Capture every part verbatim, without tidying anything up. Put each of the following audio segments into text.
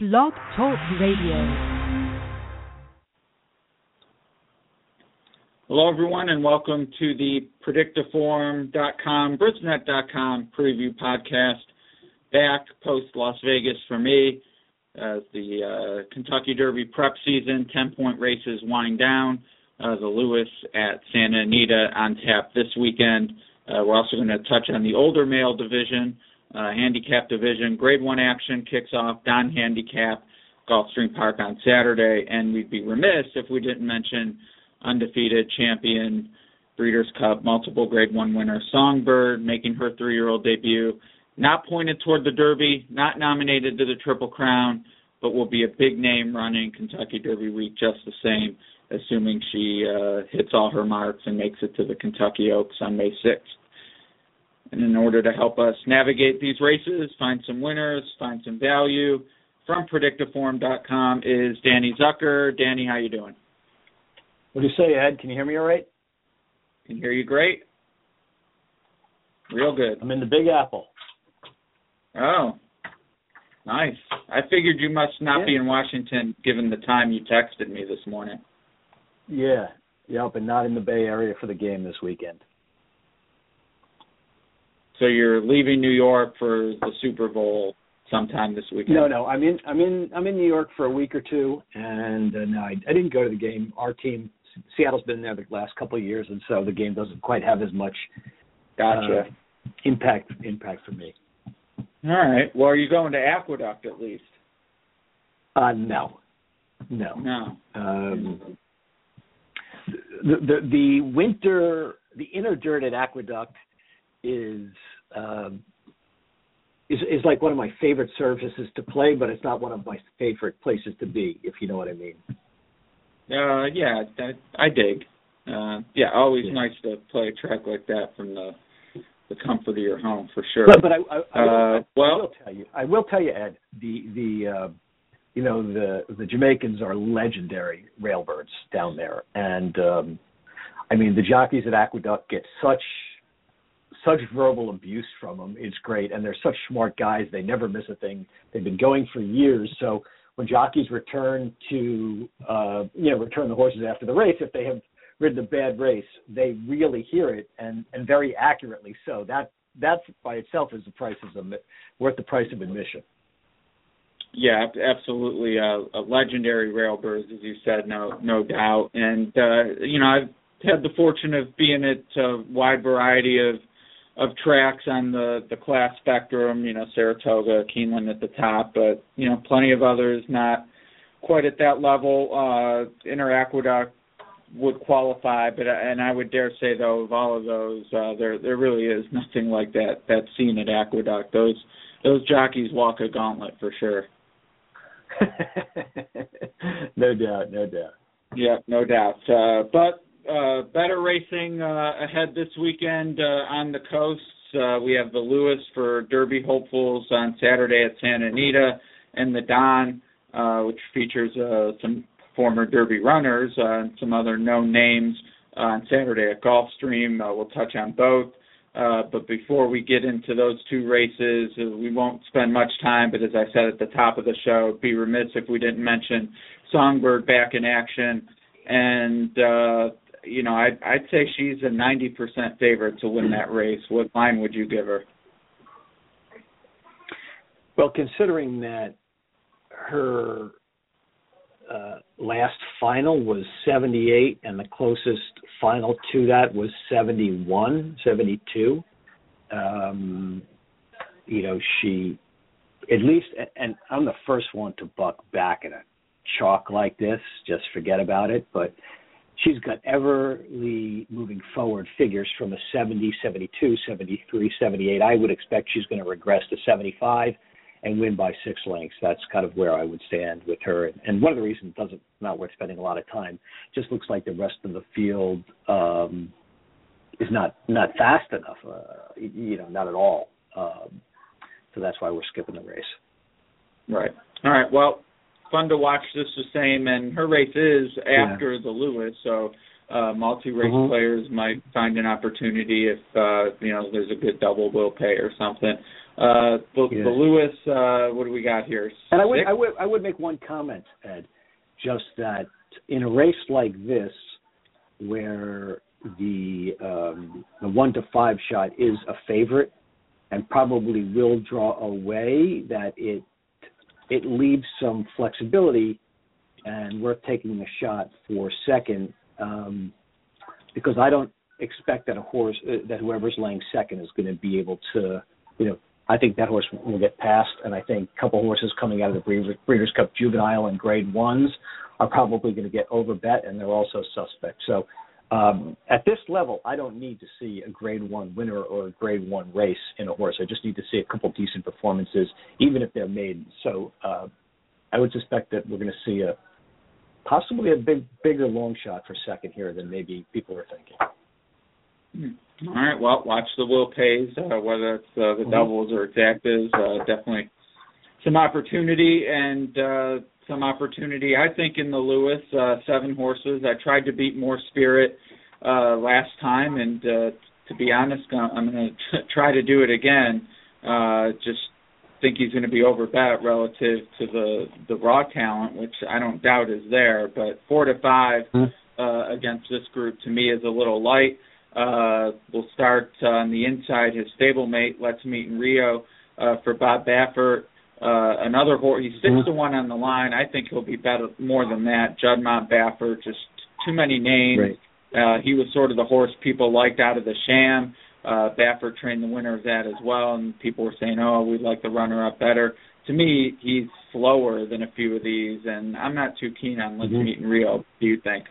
Blog Talk Radio. Hello, everyone, and welcome to the Predicteform dot com, Brisnet dot com preview podcast. Back post Las Vegas for me as the uh, Kentucky Derby prep season, ten-point races wind down. Uh, the Lewis at Santa Anita on tap this weekend. Uh, we're also going to touch on the older male division. Uh, handicap division, grade one action kicks off, Donn Handicap, Gulfstream Park on Saturday, and we'd be remiss if we didn't mention undefeated champion, Breeders' Cup, multiple grade one winner, Songbird, making her three-year-old debut. Not pointed toward the Derby, not nominated to the Triple Crown, but will be a big name running Kentucky Derby week just the same, assuming she uh, hits all her marks and makes it to the Kentucky Oaks on May sixth. And in order to help us navigate these races, find some winners, find some value, from Predicteform dot com is Danny Zucker. Danny, how you doing? What do you say, Ed? Can you hear me all right? Can hear you great. Real good. I'm in the Big Apple. Oh, nice. I figured you must not yeah. be in Washington, given the time you texted me this morning. Yeah, yep, and not in the Bay Area for the game this weekend. So you're leaving New York for the Super Bowl sometime this weekend? No, no. I'm in. I'm in. I'm in New York for a week or two, and uh, no, I, I didn't go to the game. Our team, Seattle's been there the last couple of years, and so the game doesn't quite have as much gotcha. uh, impact impact for me. All right. Well, are you going to Aqueduct at least? Uh, no, no, no. Um, the, the the winter, the inner dirt at Aqueduct is uh, is is like one of my favorite surfaces to play, but it's not one of my favorite places to be, if you know what I mean. Uh, yeah, that, I dig. Uh, yeah, always yeah. nice to play a track like that from the the comfort of your home, for sure. But, but I, I, I, uh, I, well, I will tell you, I will tell you, Ed, the the uh, you know the the Jamaicans are legendary railbirds down there, and um, I mean the jockeys at Aqueduct get such. Such verbal abuse from them. It's great. And they're such smart guys. They never miss a thing. They've been going for years. So when jockeys return to, uh, you know, return the horses after the race, if they have ridden a bad race, they really hear it and, and very accurately. So that, that by itself is the price of worth the price of admission. Yeah, absolutely. Uh, a legendary railbirds, as you said, no, no doubt. And, uh, you know, I've had the fortune of being at a wide variety of, of tracks on the, the class spectrum, you know, Saratoga, Keeneland at the top, but, you know, plenty of others not quite at that level. Uh, Inner Aqueduct would qualify, but and I would dare say, though, of all of those, uh, there there really is nothing like that, that scene at Aqueduct. Those, those jockeys walk a gauntlet for sure. No doubt, no doubt. Yeah, no doubt. Uh, but, Uh, better racing uh, ahead this weekend uh, on the coasts. Uh, we have the Lewis for Derby hopefuls on Saturday at Santa Anita, and the Donn, uh, which features uh, some former Derby runners uh, and some other known names uh, on Saturday at Gulfstream. Uh, we'll touch on both. Uh, but before we get into those two races, we won't spend much time, but as I said at the top of the show, it'd be remiss if we didn't mention Songbird back in action. And uh, you know, I'd, I'd say she's a ninety percent favorite to win that race. What line would you give her? Well, considering that her uh, last final was seventy-eight and the closest final to that was seventy-one, seventy-two, um, you know, she at least, and I'm the first one to buck back at a chalk like this, just forget about it, but she's got everly moving forward figures from a seventy, seventy-two, seventy-three, seventy-eight. I would expect she's going to regress to seventy-five and win by six lengths. That's kind of where I would stand with her. And one of the reasons it doesn't, not worth spending a lot of time, just looks like the rest of the field um, is not, not fast enough, uh, you know, not at all. Um, so that's why we're skipping the race. Right. All right. Well, fun to watch this the same, and her race is after yeah. the Lewis, so uh, multi-race mm-hmm. players might find an opportunity if, uh, you know, there's a good double will pay or something. Uh, the, yeah. the Lewis, uh, what do we got here? Six? And I would, I would, I would make one comment, Ed, just that in a race like this, where the um, the one to five shot is a favorite and probably will draw away, that it it leaves some flexibility and worth taking a shot for second, um, because I don't expect that a horse uh, that whoever's laying second is going to be able to, you know, I think that horse will get passed, and I think a couple horses coming out of the Breeders' Cup Juvenile and Grade Ones are probably going to get overbet, and they're also suspect. So um, at this level, I don't need to see a Grade One winner or a Grade One race in a horse. I just need to see a couple decent performances, even if they're maiden. So uh, I would suspect that we're going to see a possibly a big, bigger long shot for second here than maybe people are thinking. All right, well, watch the Will Pays, uh, whether it's uh, the doubles or exactas, uh, definitely some opportunity and uh, some opportunity, I think, in the Lewis, uh, seven horses. I tried to beat Mor Spirit uh, last time, and uh, to be honest, I'm going to try to do it again. Uh, just think he's going to be overbet relative to the, the raw talent, which I don't doubt is there, but four to five uh, against this group to me is a little light. Uh, we'll start uh, on the inside, his stablemate, Let's Meet in Rio, uh, for Bob Baffert. Uh, another horse, he's six to one on the line. I think he'll be better, more than that. Judmont Baffert, just too many names. Right. Uh, he was sort of the horse people liked out of the Sham. Uh, Baffert trained the winner of that as well, and people were saying, oh, we like the runner-up better. To me, he's slower than a few of these, and I'm not too keen on Let's mm-hmm. Meet in Rio. Do you think?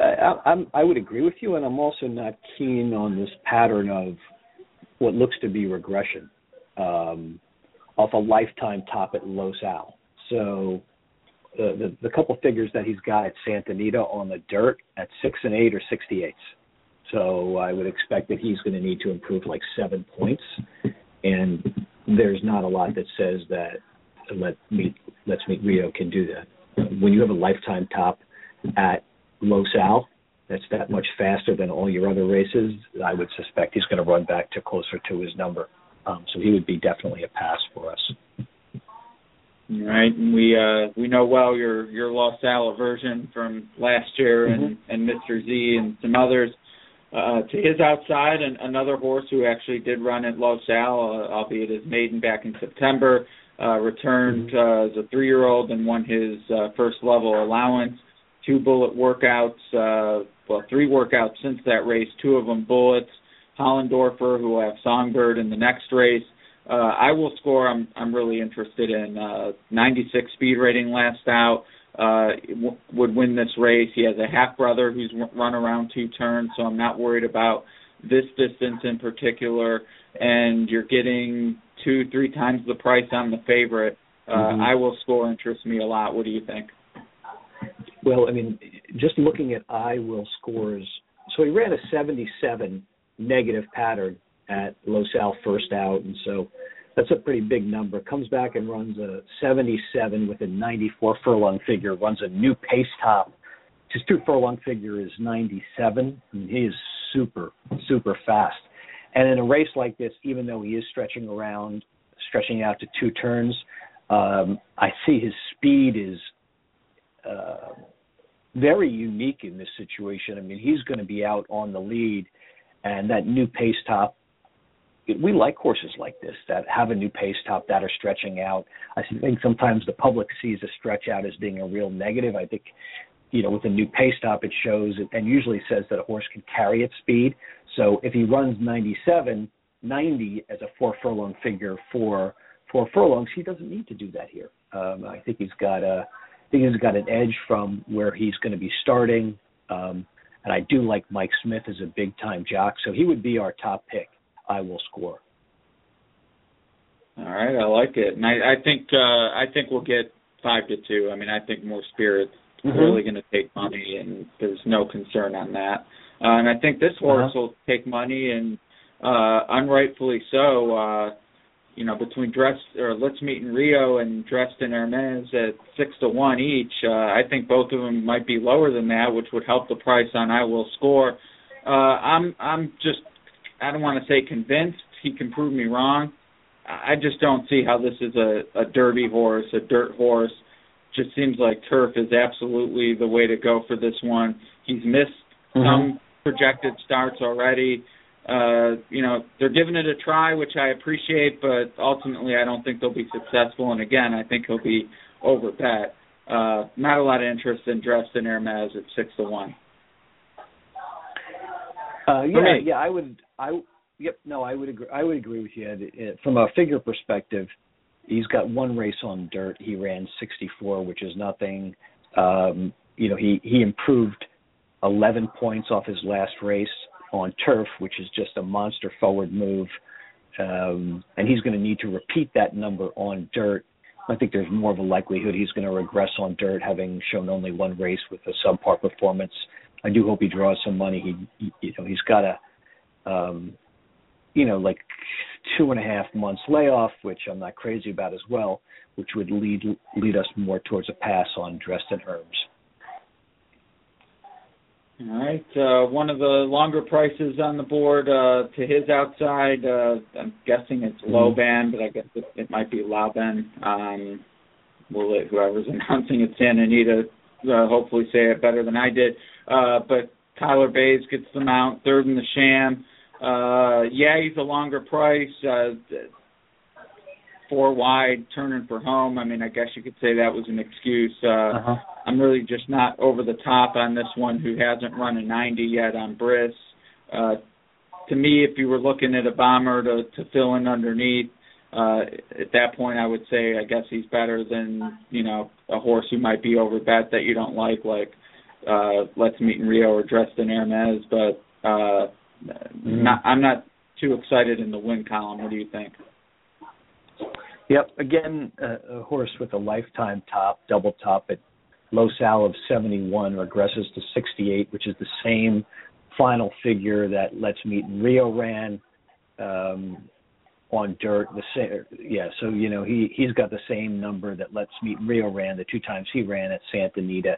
I, I'm, I would agree with you, and I'm also not keen on this pattern of what looks to be regression um, off a lifetime top at Los Al. So uh, the, the couple figures that he's got at Santa Anita on the dirt at six and eight or sixty-eights. So I would expect that he's going to need to improve like seven points, and there's not a lot that says that let me, Let's Meet Rio can do that. When you have a lifetime top at Los Al, that's that much faster than all your other races, I would suspect he's going to run back to closer to his number. Um, so he would be definitely a pass for us. All right, and we uh, we know well your your Los Al aversion from last year and, mm-hmm. and Mister Z and some others. Uh, to his outside, and another horse who actually did run at Los Al, uh, albeit his maiden back in September, uh, returned mm-hmm. uh, as a three-year-old and won his uh, first level allowance. Two bullet workouts, uh, well, three workouts since that race, two of them bullets. Hollendorfer, who will have Songbird in the next race. Uh, I Will Score, I'm, I'm really interested in. Uh, ninety-six speed rating last out, uh, w- would win this race. He has a half-brother who's run around two turns, so I'm not worried about this distance in particular. And you're getting two, three times the price on the favorite. Uh, mm-hmm. I Will Score interests me a lot. What do you think? Well, I mean, just looking at I Will Scores, so he ran a seventy-seven negative pattern at Los Al first out, and so that's a pretty big number. Comes back and runs a seventy-seven with a ninety-four furlong figure, runs a new pace top. His two furlong figure is ninety-seven, and he is super, super fast. And in a race like this, even though he is stretching around, stretching out to two turns, um, I see his speed is Uh, very unique in this situation. I mean, he's going to be out on the lead, and that new pace top, it, we like horses like this that have a new pace top that are stretching out. I think sometimes the public sees a stretch out as being a real negative. I think, you know, with a new pace top, it shows and usually says that a horse can carry its speed. So if he runs ninety-seven, ninety as a four furlong figure for four furlongs, he doesn't need to do that here. Um, I think he's got a I think he's got an edge from where he's going to be starting. Um, and I do like Mike Smith as a big-time jock, so he would be our top pick. I Will Score. All right, I like it. And I, I think uh, I think we'll get five to two. I mean, I think Mor Spirit's mm-hmm. really going to take money, and there's no concern on that. Uh, and I think this horse uh-huh. will take money, and uh, unrightfully so. Uh, You know, between Dressed or Let's Meet in Rio and Dressed in Hermes at six to one each, uh, I think both of them might be lower than that, which would help the price on I Will Score. Uh, I'm I'm just I don't want to say convinced he can prove me wrong. I just don't see how this is a, a derby horse, a dirt horse. Just seems like turf is absolutely the way to go for this one. He's missed mm-hmm. some projected starts already. Uh, you know, they're giving it a try, which I appreciate, but ultimately I don't think they'll be successful. And, again, I think he'll be over bet. Uh, not a lot of interest in Dressed in Hermes at six to one. Uh, yeah, okay. yeah, I would. I yep, no, I would agree. I would agree with you. From a figure perspective, he's got one race on dirt. He ran sixty-four, which is nothing. Um, you know, he he improved eleven points off his last race on turf, which is just a monster forward move. Um, and he's going to need to repeat that number on dirt. I think there's more of a likelihood he's going to regress on dirt, having shown only one race with a subpar performance. I do hope he draws some money. He, you know, he's got a, um, you know, like two and a half months layoff, which I'm not crazy about as well, which would lead lead us more towards a pass on Dressed in Hermes. All right, uh, one of the longer prices on the board uh, to his outside, uh, I'm guessing it's Loban, but I guess it, it might be Loban. Um, we'll let whoever's announcing it, Santa Anita, uh, hopefully say it better than I did. Uh, but Tyler Bays gets the mount, third in the Sham. Uh, yeah, he's a longer price, uh, four wide, turning for home. I mean, I guess you could say that was an excuse. Uh, uh-huh. I'm really just not over the top on this one, who hasn't run a ninety yet on Briss. Uh, to me, if you were looking at a bomber to, to fill in underneath, uh, at that point I would say I guess he's better than, you know, a horse who might be over bet that you don't like, like uh, Let's Meet in Rio or Dressed in Hermes. But uh, mm-hmm. not, I'm not too excited in the win column. What do you think? Yep. Again, uh, a horse with a lifetime top, double top at Los Al of seventy-one regresses to sixty-eight, which is the same final figure that Let's Meet in Rio ran um, on dirt. The same, yeah. So you know he he's got the same number that Let's Meet in Rio ran. The two times he ran at Santa Anita,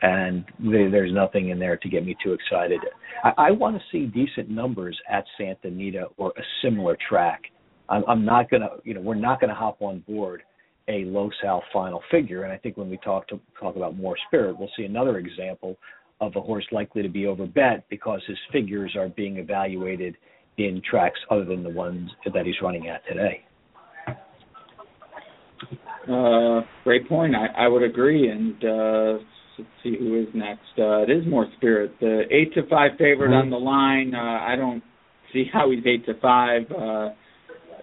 and they, there's nothing in there to get me too excited. I, I want to see decent numbers at Santa Anita or a similar track. I'm, I'm not gonna, you know, we're not gonna hop on board a Los Al final figure, and I think when we talk to talk about Mor Spirit, we'll see another example of a horse likely to be over bet because his figures are being evaluated in tracks other than the ones that he's running at today. Uh, great point. I, I would agree. And uh, let's see who is next. Uh, it is Mor Spirit, the eight to five favorite mm-hmm. on the line. Uh, I don't see how he's eight to five. Uh,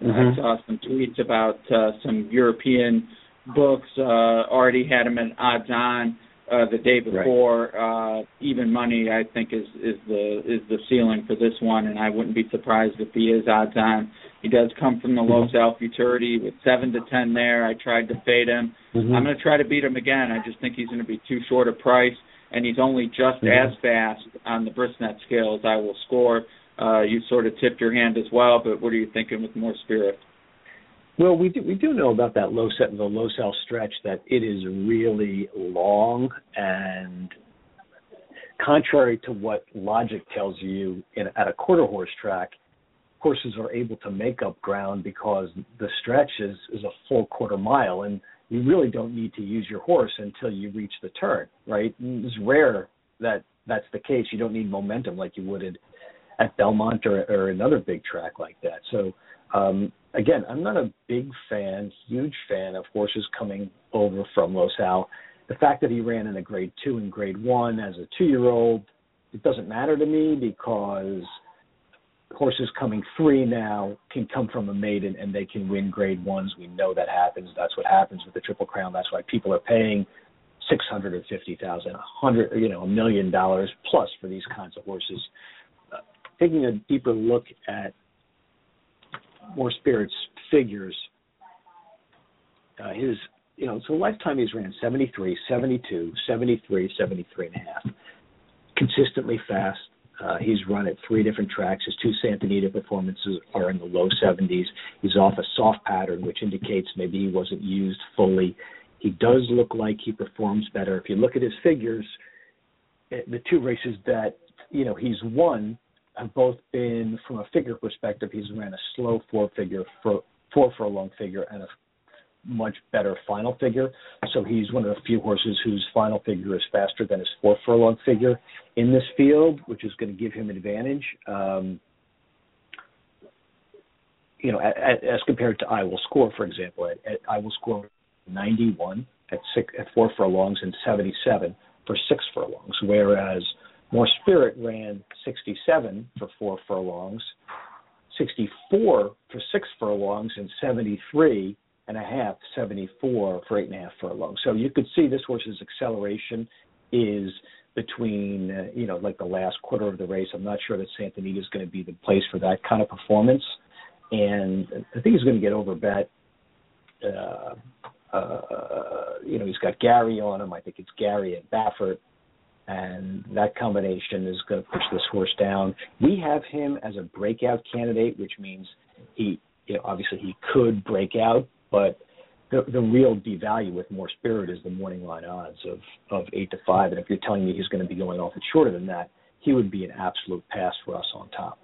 Mm-hmm. I saw some tweets about uh, some European books uh, already had him at odds on uh, the day before. Right. Uh, even money, I think, is, is the is the ceiling for this one, and I wouldn't be surprised if he is odds on. He does come from the mm-hmm. Los Al Futurity with seven to ten there. I tried to fade him. Mm-hmm. I'm going to try to beat him again. I just think he's going to be too short a price, and he's only just mm-hmm. as fast on the Bristnet scale as I Will Score. Uh, you sort of tipped your hand as well, but what are you thinking with Mor Spirit? Well, we do, we do know about that low set, the Los Al stretch, that it is really long, and contrary to what logic tells you in, at a quarter horse track, horses are able to make up ground because the stretch is, is a full quarter mile, and you really don't need to use your horse until you reach the turn, right? It's rare that that's the case. You don't need momentum like you would in at Belmont or, or another big track like that. So, um, again, I'm not a big fan, huge fan of horses coming over from Los Al. The fact that he ran in a grade two and grade one as a two-year-old, it doesn't matter to me because horses coming three now can come from a maiden and they can win grade ones. We know that happens. That's what happens with the Triple Crown. That's why people are paying six hundred fifty thousand dollars, one hundred, you know, a million dollars plus for these kinds of horses. Taking a deeper look at Mor Spirit's figures, uh, his, you know, so lifetime he's ran seventy-three, seventy-two, seventy-three, seventy-three and a half. Consistently fast. Uh, he's run at three different tracks. His two Santa Anita performances are in the low seventies. He's off a soft pattern, which indicates maybe he wasn't used fully. He does look like he performs better. If you look at his figures, the two races that, you know, he's won, have both been, from a figure perspective, he's ran a slow four figure for four furlong figure and a much better final figure. So he's one of the few horses whose final figure is faster than his four furlong figure in this field, which is going to give him an advantage. Um, you know, as, as compared to I Will Score, for example, at, at I Will Score ninety-one at six at four furlongs and seventy-seven for six furlongs, whereas Mor Spirit ran sixty-seven for four furlongs, sixty-four for six furlongs, and seventy-three and a half, seventy-four for eight and a half furlongs. So you could see this horse's acceleration is between, uh, you know, like the last quarter of the race. I'm not sure that Santa Anita is going to be the place for that kind of performance. And I think he's going to get over bet. Uh, uh, you know, he's got Gary on him. I think it's Gary at Baffert. And that combination is going to push this horse down. We have him as a breakout candidate, which means he, you know, obviously he could break out, but the, the real devalue with Mor Spirit is the morning line odds of, of eight to five. And if you're telling me he's going to be going off it shorter than that, he would be an absolute pass for us on top.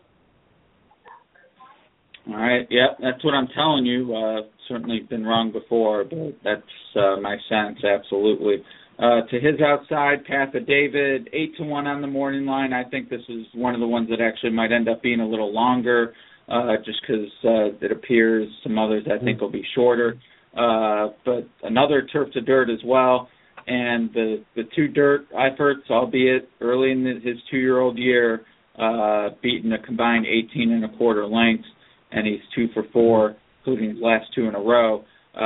All right. Yeah, that's what I'm telling you. Uh, certainly been wrong before, but that's uh, my sense. Absolutely. Uh, to his outside, Path of David, eight to one on the morning line. I think this is one of the ones that actually might end up being a little longer uh, just because uh, it appears some others I think will be shorter. Uh, but another turf to dirt as well. And the, the two dirt efforts, albeit early in the, his two-year-old year, uh, beaten a combined eighteen and a quarter lengths. And he's two for four, including his last two in a row uh,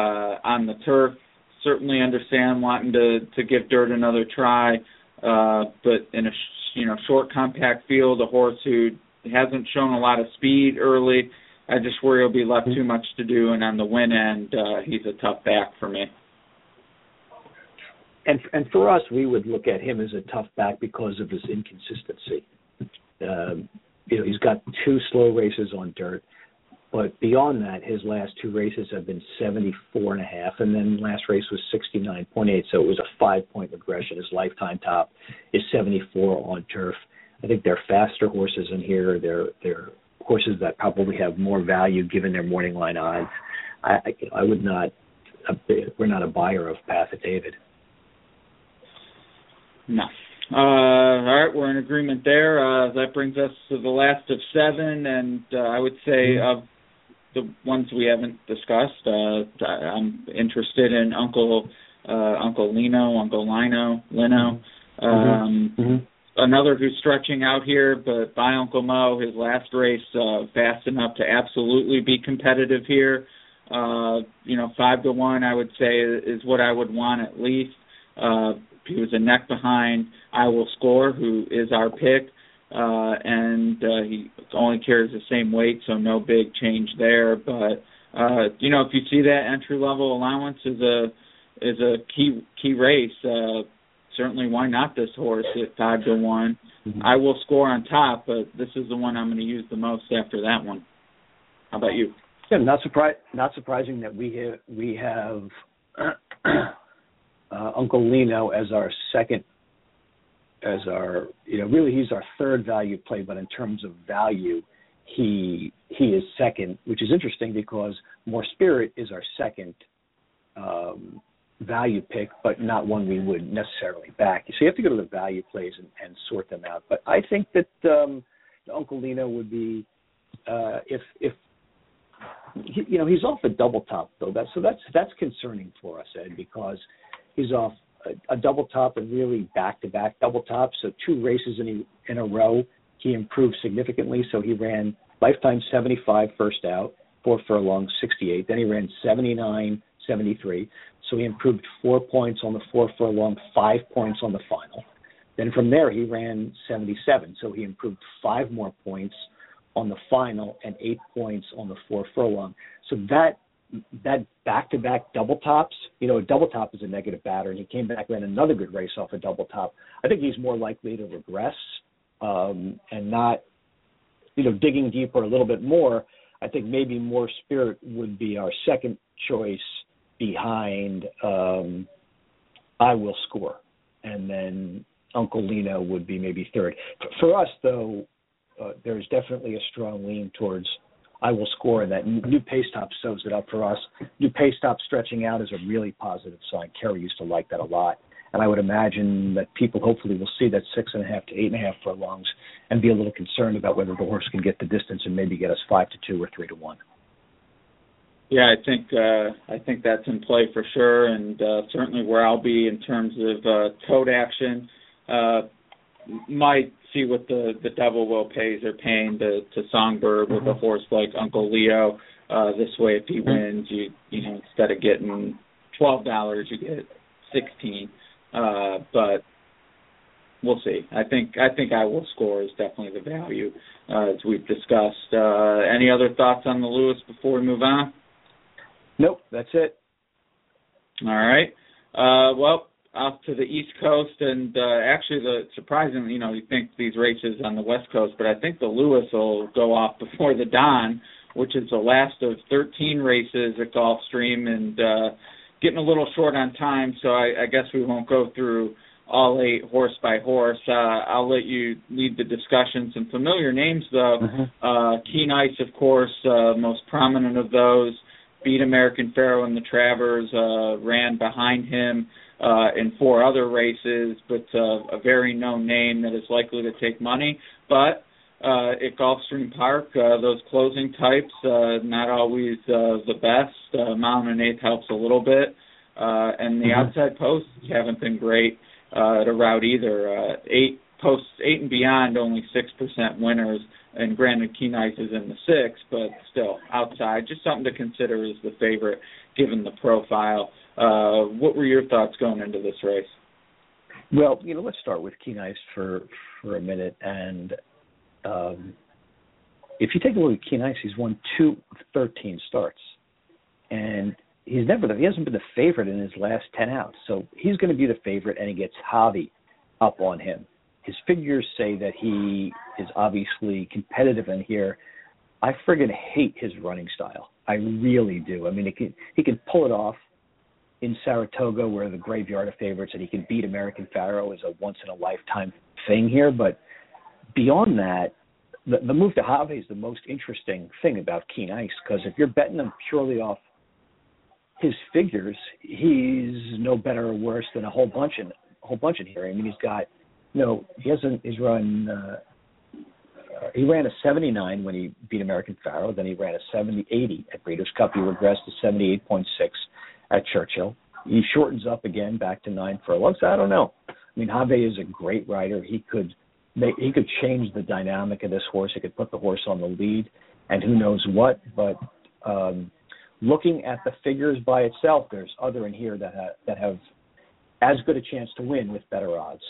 on the turf. Certainly understand wanting to, to give dirt another try, uh, but in a sh- you know short, compact field, a horse who hasn't shown a lot of speed early, I just worry he'll be left too much to do. And on the win end, uh, he's a tough back for me. And and for us, we would look at him as a tough back because of his inconsistency. Um, you know, he's got two slow races on dirt. But beyond that, his last two races have been seventy-four and a half, and then last race was sixty-nine point eight, so it was a five-point regression. His lifetime top is seventy-four on turf. I think they're faster horses in here. They're they're horses that probably have more value given their morning line odds. I I would not. We're not a buyer of Path of David. No. Uh, all right, we're in agreement there. Uh, that brings us to the last of seven, and uh, I would say of the ones we haven't discussed, uh, I'm interested in Uncle uh, Uncle Lino, Uncle Lino, Lino. Um, mm-hmm. Mm-hmm. Another who's stretching out here, but by Uncle Mo, his last race uh, fast enough to absolutely be competitive here. Uh, you know, five to one, I would say, is what I would want at least. Uh, he was a neck behind I Will Score, who is our pick, uh, and uh, he only carries the same weight, so no big change there. But uh, you know, if you see that entry level allowance is a is a key key race, uh, certainly why not this horse at five to one? Mm-hmm. I Will Score on top, but this is the one I'm going to use the most after that one. How about you? Yeah, not surprised. Not surprising that we have, we have. Uh, Uncle Lino as our second, as our, you know, really he's our third value play, but in terms of value, he he is second, which is interesting because Mor Spirit is our second um, value pick, but not one we would necessarily back. So you have to go to the value plays and, and sort them out. But I think that um, Uncle Lino would be, uh, if if he, you know, he's off a double top though. That's so that's that's concerning for us, Ed, because he's off a, a double top and really back-to-back double top. So two races in a, in a row, he improved significantly. So he ran lifetime seventy-five first out, four furlongs, sixty-eight. Then he ran seventy-nine, seventy-three. So he improved four points on the four furlong, five points on the final. Then from there, he ran seventy-seven. So he improved five more points on the final and eight points on the four furlong. So that that back-to-back double tops, you know, a double top is a negative batter, and he came back and ran another good race off a double top. I think he's more likely to regress um, and not, you know, digging deeper a little bit more. I think maybe Mor Spirit would be our second choice behind um, I Will Score, and then Uncle Lino would be maybe third. For us, though, uh, there's definitely a strong lean towards I Will Score, and that new pace top shows it up for us. New pace top stretching out is a really positive sign. Kerry used to like that a lot. And I would imagine that people hopefully will see that six and a half to eight and a half furlongs and be a little concerned about whether the horse can get the distance and maybe get us five to two or three to one. Yeah, I think uh, I think that's in play for sure, and uh, certainly where I'll be in terms of uh, tote action. Uh, might see what the, the Devil Will Pays are paying to, to Songbird with a horse like Uncle Leo. Uh, this way, if he wins, you you know instead of getting twelve dollars, you get sixteen. Uh, but we'll see. I think I think I Will Score is definitely the value uh, as we've discussed. Uh, any other thoughts on the Lewis before we move on? Nope, that's it. All right. Uh, well, off to the East Coast, and uh, actually, the surprisingly, you know, you think these races on the West Coast, but I think the Lewis will go off before the Donn, which is the last of thirteen races at Gulfstream, and uh, getting a little short on time, so I, I guess we won't go through all eight horse by horse. Uh, I'll let you lead the discussion. Some familiar names, though. Mm-hmm. Uh, Keen Ice, of course, uh, most prominent of those. Beat American Pharoah in the Travers, uh, ran behind him uh, in four other races, but uh, a very known name that is likely to take money. But uh, at Gulfstream Park, uh, those closing types, uh, not always uh, the best. Uh, mile and an eighth helps a little bit. Uh, and the mm-hmm. outside posts haven't been great uh, at a route either. Uh, eight posts, eight and beyond, only six percent winners. And granted, Keen Ice is in the six, but still outside. Just something to consider as the favorite, given the profile. Uh, what were your thoughts going into this race? Well, you know, let's start with Keen Ice for, for a minute. And um, if you take a look at Keen Ice, he's won two of thirteen starts. And he's never he hasn't been the favorite in his last ten outs. So he's going to be the favorite, and he gets Javi up on him. His figures say that he is obviously competitive in here. I friggin' hate his running style. I really do. I mean, it can, he can pull it off in Saratoga, where the graveyard of favorites, and he can beat American Pharoah as a once-in-a-lifetime thing here. But beyond that, the, the move to Javi is the most interesting thing about Keen Ice, because if you're betting him purely off his figures, he's no better or worse than a whole bunch in, a whole bunch in here. I mean, he's got... No, he hasn't. He's run. Uh, he ran a seventy-nine when he beat American Pharoah. Then he ran a seventy eighty at Breeders' Cup. He regressed to seventy-eight point six at Churchill. He shortens up again back to nine furlongs. I don't know. I mean, Javi is a great rider. He could make, he could change the dynamic of this horse. He could put the horse on the lead, and who knows what. But um, looking at the figures by itself, there's other in here that ha- that have as good a chance to win with better odds.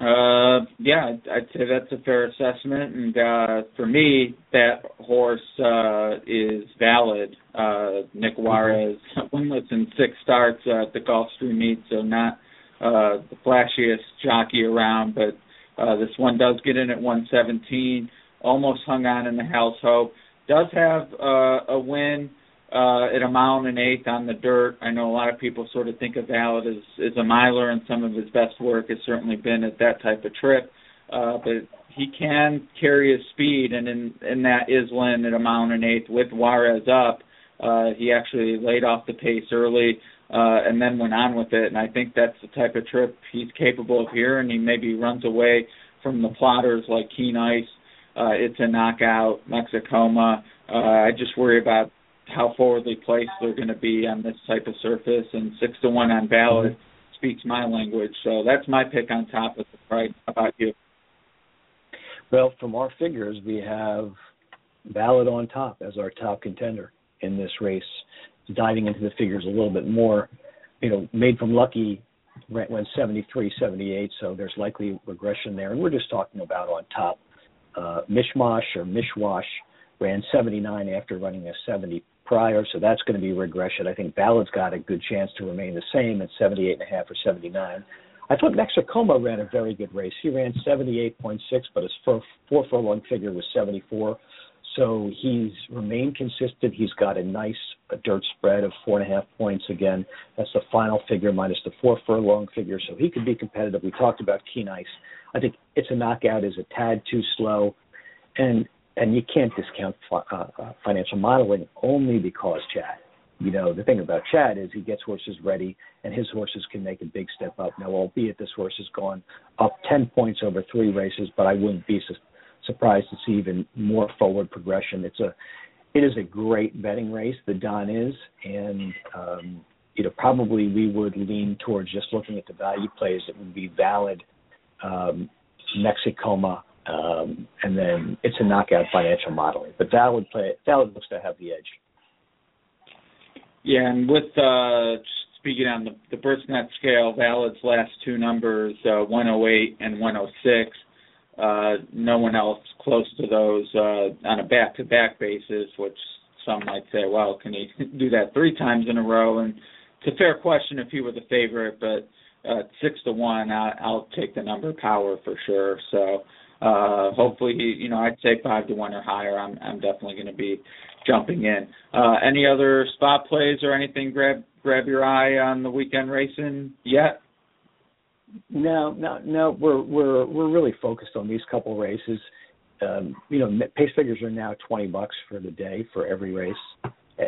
Uh, yeah, I'd say that's a fair assessment, and uh, for me, that horse uh, is valid. Uh, Nick Juarez, winless in six starts uh, at the Gulfstream meet, so not uh, the flashiest jockey around, but uh, this one does get in at one seventeen, almost hung on in the Hal's Hope. Does have uh, a win uh, at a mile and an eighth on the dirt. I know a lot of people sort of think of Valid as, as a miler, and some of his best work has certainly been at that type of trip. Uh, but he can carry his speed, and in, in that Island at a mile and an eighth with Juarez up, uh, he actually laid off the pace early uh, and then went on with it. And I think that's the type of trip he's capable of here, and he maybe runs away from the plotters like Keen Ice. Uh, it's a knockout, Mexicoma. Uh, I just worry about how forwardly placed they're going to be on this type of surface, and six to one on Valid speaks my language. So that's my pick on top of the price. How about you? Well, from our figures, we have Valid on top as our top contender in this race. Diving into the figures a little bit more, you know, Made From Lucky went seventy-three, seventy-eight, so there's likely regression there. And we're just talking about on top. Uh, Mishmash or Mishwash ran seventy-nine after running a seventy prior, so that's going to be regression. I think Valid's got a good chance to remain the same at seventy-eight and a half or seventy-nine. I thought Mexicoma ran a very good race. He ran seventy-eight point six, but his four furlong figure was seventy-four. So he's remained consistent. He's got a nice a dirt spread of four and a half points. Again, that's the final figure minus the four furlong figure, so he could be competitive. We talked about Keen Ice. I think It's a Knockout is a tad too slow, and and you can't discount uh, Financial Modeling only because Chad. You know, the thing about Chad is he gets horses ready, and his horses can make a big step up. Now, albeit this horse has gone up ten points over three races, but I wouldn't be su- surprised to see even more forward progression. It's a, it is a great betting race, the Donn is, and, um, you know, probably we would lean towards just looking at the value plays. It would be Valid, um, Mexicoma, um, and then It's a Knockout, Financial Modeling. But Valid, play, Valid looks to have the edge. Yeah, and with uh, speaking on the, the birdsnet scale, Valid's last two numbers, uh, one oh eight and one oh six, uh, no one else close to those uh, on a back-to-back basis, which some might say, well, can he do that three times in a row? And it's a fair question if he were the favorite, but uh, six to one, I, I'll take the number power for sure. So uh, hopefully, he, you know, I'd say five to one or higher. I'm, I'm definitely going to be jumping in. Uh, any other spot plays or anything grab grab your eye on the weekend racing yet? No, no, no. We're we're we're really focused on these couple races. Um, you know, pace figures are now twenty bucks for the day for every race,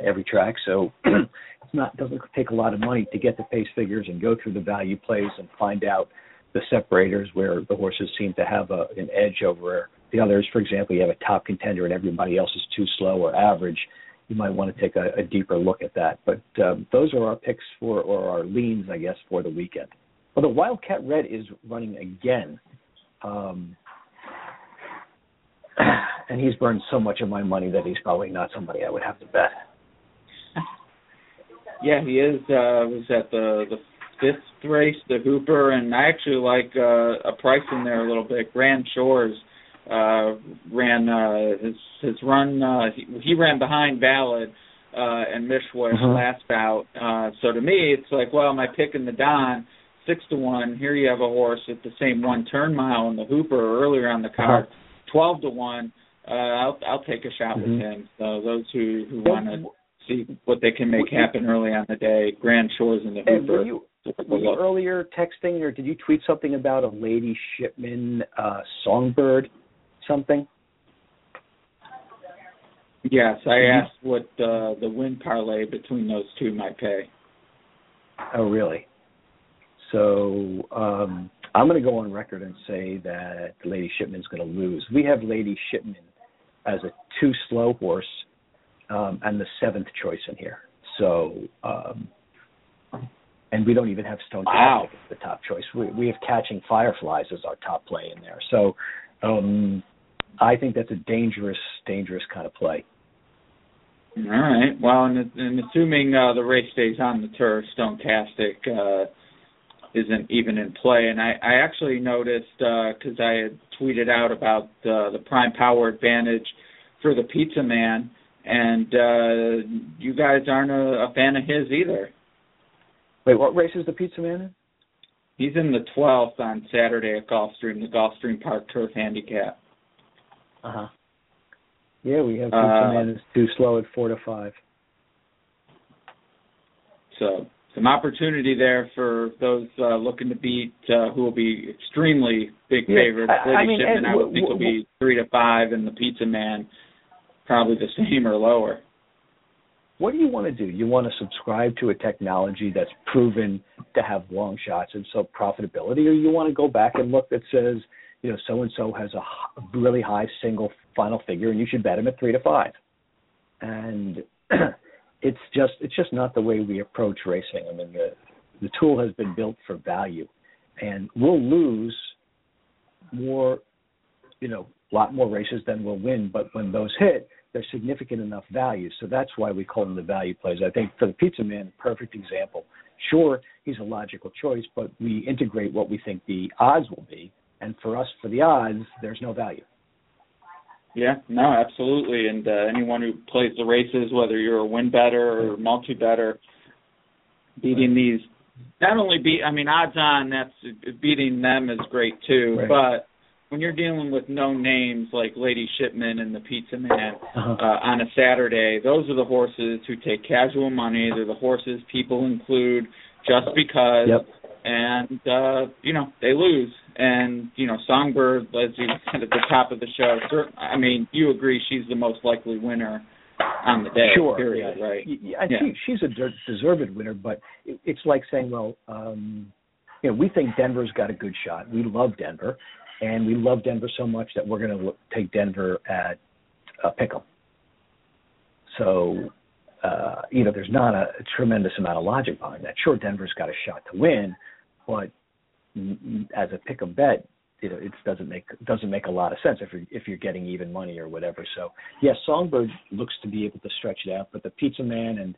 every track. So it's not doesn't take a lot of money to get the pace figures and go through the value plays and find out the separators where the horses seem to have a, an edge over the others. For example, you have a top contender and everybody else is too slow or average. You might want to take a, a deeper look at that. But um, those are our picks for, or our leans, I guess, for the weekend. Well, the Wildcat Red is running again. Um, and he's burned so much of my money that he's probably not somebody I would have to bet. Yeah, he is. Uh, was at the, the fifth race, the Hooper, and I actually like uh, a price in there a little bit. Grand Shores. Uh, ran uh, his his run. Uh, he, he ran behind Valid uh, and Mishwash uh-huh. last bout. Uh, so to me, it's like, well, my pick in the Donn six to one. Here you have a horse at the same one turn mile in the Hooper earlier on the card, uh-huh. twelve to one. Uh, I'll I'll take a shot mm-hmm. with him. So those who, who want to see what they can make happen early on the day, Grand Shores in the Hooper. Hey, were you earlier texting or did you tweet something about a Lady Shipman uh, Songbird? Something? Yes, I asked what uh, the win parlay between those two might pay. Oh, really? So um, I'm going to go on record and say that Lady Shipman's going to lose. We have Lady Shipman as a too slow horse um, and the seventh choice in here. So, um, and we don't even have Stone Wow. Catholic as the top choice. We, we have Catching Fireflies as our top play in there. So, Um, I think that's a dangerous, dangerous kind of play. All right. Well, and, and assuming uh, the race stays on the turf, Stonetastic uh, isn't even in play. And I, I actually noticed, because uh, I had tweeted out about uh, the prime power advantage for the Pizza Man, and uh, you guys aren't a, a fan of his either. Wait, what race is the Pizza Man in? He's in the twelfth on Saturday at Gulfstream, the Gulfstream Park Turf Handicap. Uh-huh. Yeah, we have Pizza Man is too slow at four to five. So some opportunity there for those uh, looking to beat uh, who will be extremely big favorites. Yeah, I, I mean, Shipman, Ed, I would w- think w- will be three to five, and the Pizza Man probably the same or lower. What do you want to do? You want to subscribe to a technology that's proven to have long shots and so profitability, or you want to go back and look that says, you know, so-and-so has a really high single final figure and you should bet him at three to five. And it's just it's just not the way we approach racing. I mean, the, the tool has been built for value, and we'll lose more, you know, a lot more races than we'll win, but when those hit, they're significant enough value, so that's why we call them the value plays. I think for the Pizza Man, perfect example. Sure, he's a logical choice, but we integrate what we think the odds will be, and for us, for the odds, there's no value. Yeah, no, absolutely, and uh, anyone who plays the races, whether you're a win-better or multi-better, beating these, not only be, I mean, odds on, that's beating them is great too, right. But when you're dealing with known names like Lady Shipman and the Pizza Man uh, on a Saturday, those are the horses who take casual money. They're the horses people include just because. Yep. And, uh, you know, they lose. And, you know, Songbird, as you said at the top of the show, I mean, you agree she's the most likely winner on the day. Sure. Period, right? I think yeah. she's a deserved winner, but it's like saying, well, um, you know, we think Denver's got a good shot. We love Denver, and we love Denver so much that we're going to take Denver at uh, Pick'em. So, uh, you know, there's not a tremendous amount of logic behind that. Sure, Denver's got a shot to win, but as a pick 'em bet, you know, it doesn't make doesn't make a lot of sense if you're if you're getting even money or whatever. So yes, Songbird looks to be able to stretch it out, but the Pizza Man and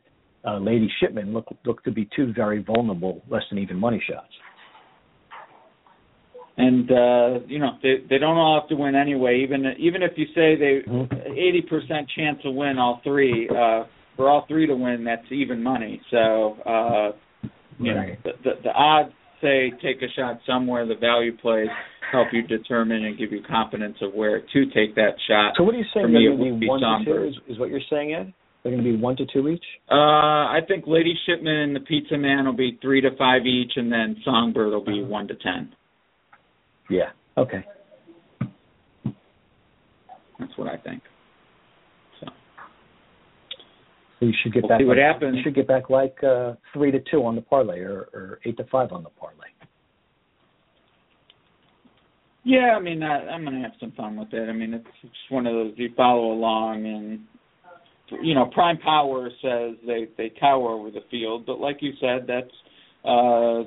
uh, Lady Shipman look look to be two very vulnerable, less than even money shots. And uh, you know, they they don't all have to win anyway. Even even if you say they eighty percent chance to win all three, uh, for all three to win, that's even money. So uh, you right. know, the, the, the odds say take a shot somewhere. The value plays help you determine and give you confidence of where to take that shot. So what are you saying? They're going to be one to two is, is what you're saying, Ed? They're going to be one to two each? Uh, I think Lady Shipman and the Pizza Man will be three to five each, and then Songbird will be one to ten. Yeah. Okay. That's what I think. So, so you should get we'll back. See what like, happens. You should get back like uh, three to two on the parlay, or, or eight to five on the parlay. Yeah, I mean, I, I'm going to have some fun with it. I mean, it's just one of those you follow along, and you know, Prime Power says they they tower over the field, but like you said, that's. Uh,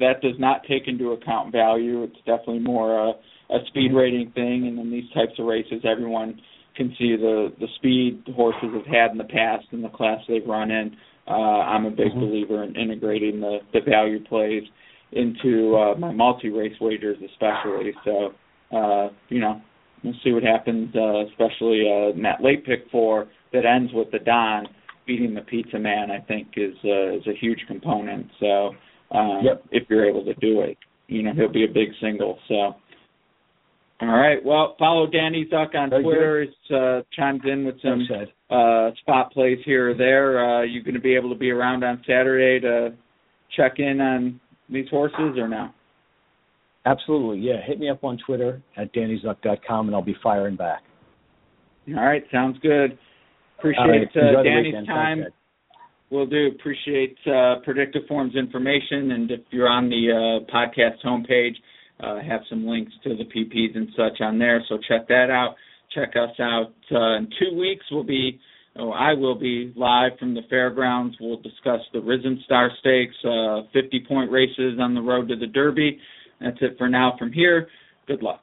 that does not take into account value. It's definitely more a, a speed rating thing. And in these types of races, everyone can see the, the speed the horses have had in the past and the class they've run in. Uh, I'm a big mm-hmm. believer in integrating the, the value plays into uh, my multi-race wagers especially. So, uh, you know, we'll see what happens, uh, especially uh, in that late pick four that ends with the Donn. Beating the Pizza Man, I think, is uh, is a huge component. So um, yep. if you're able to do it, you know, he'll be a big single. So, all right. Well, follow Danny Zuck on Very Twitter. He uh, chimes in with some uh, spot plays here or there. Uh, you going to be able to be around on Saturday to check in on these horses or no? Absolutely. Yeah. Hit me up on Twitter at danny zuck dot com, and I'll be firing back. All right. Sounds good. Appreciate uh, Danny's time. Will do. Appreciate uh, Predicteform's information. And if you're on the uh, podcast homepage, uh, have some links to the P Ps and such on there. So check that out. Check us out. Uh, in two weeks, we'll be, oh, I will be live from the fairgrounds. We'll discuss the Risen Star Stakes, uh, fifty-point races on the road to the Derby. That's it for now from here. Good luck.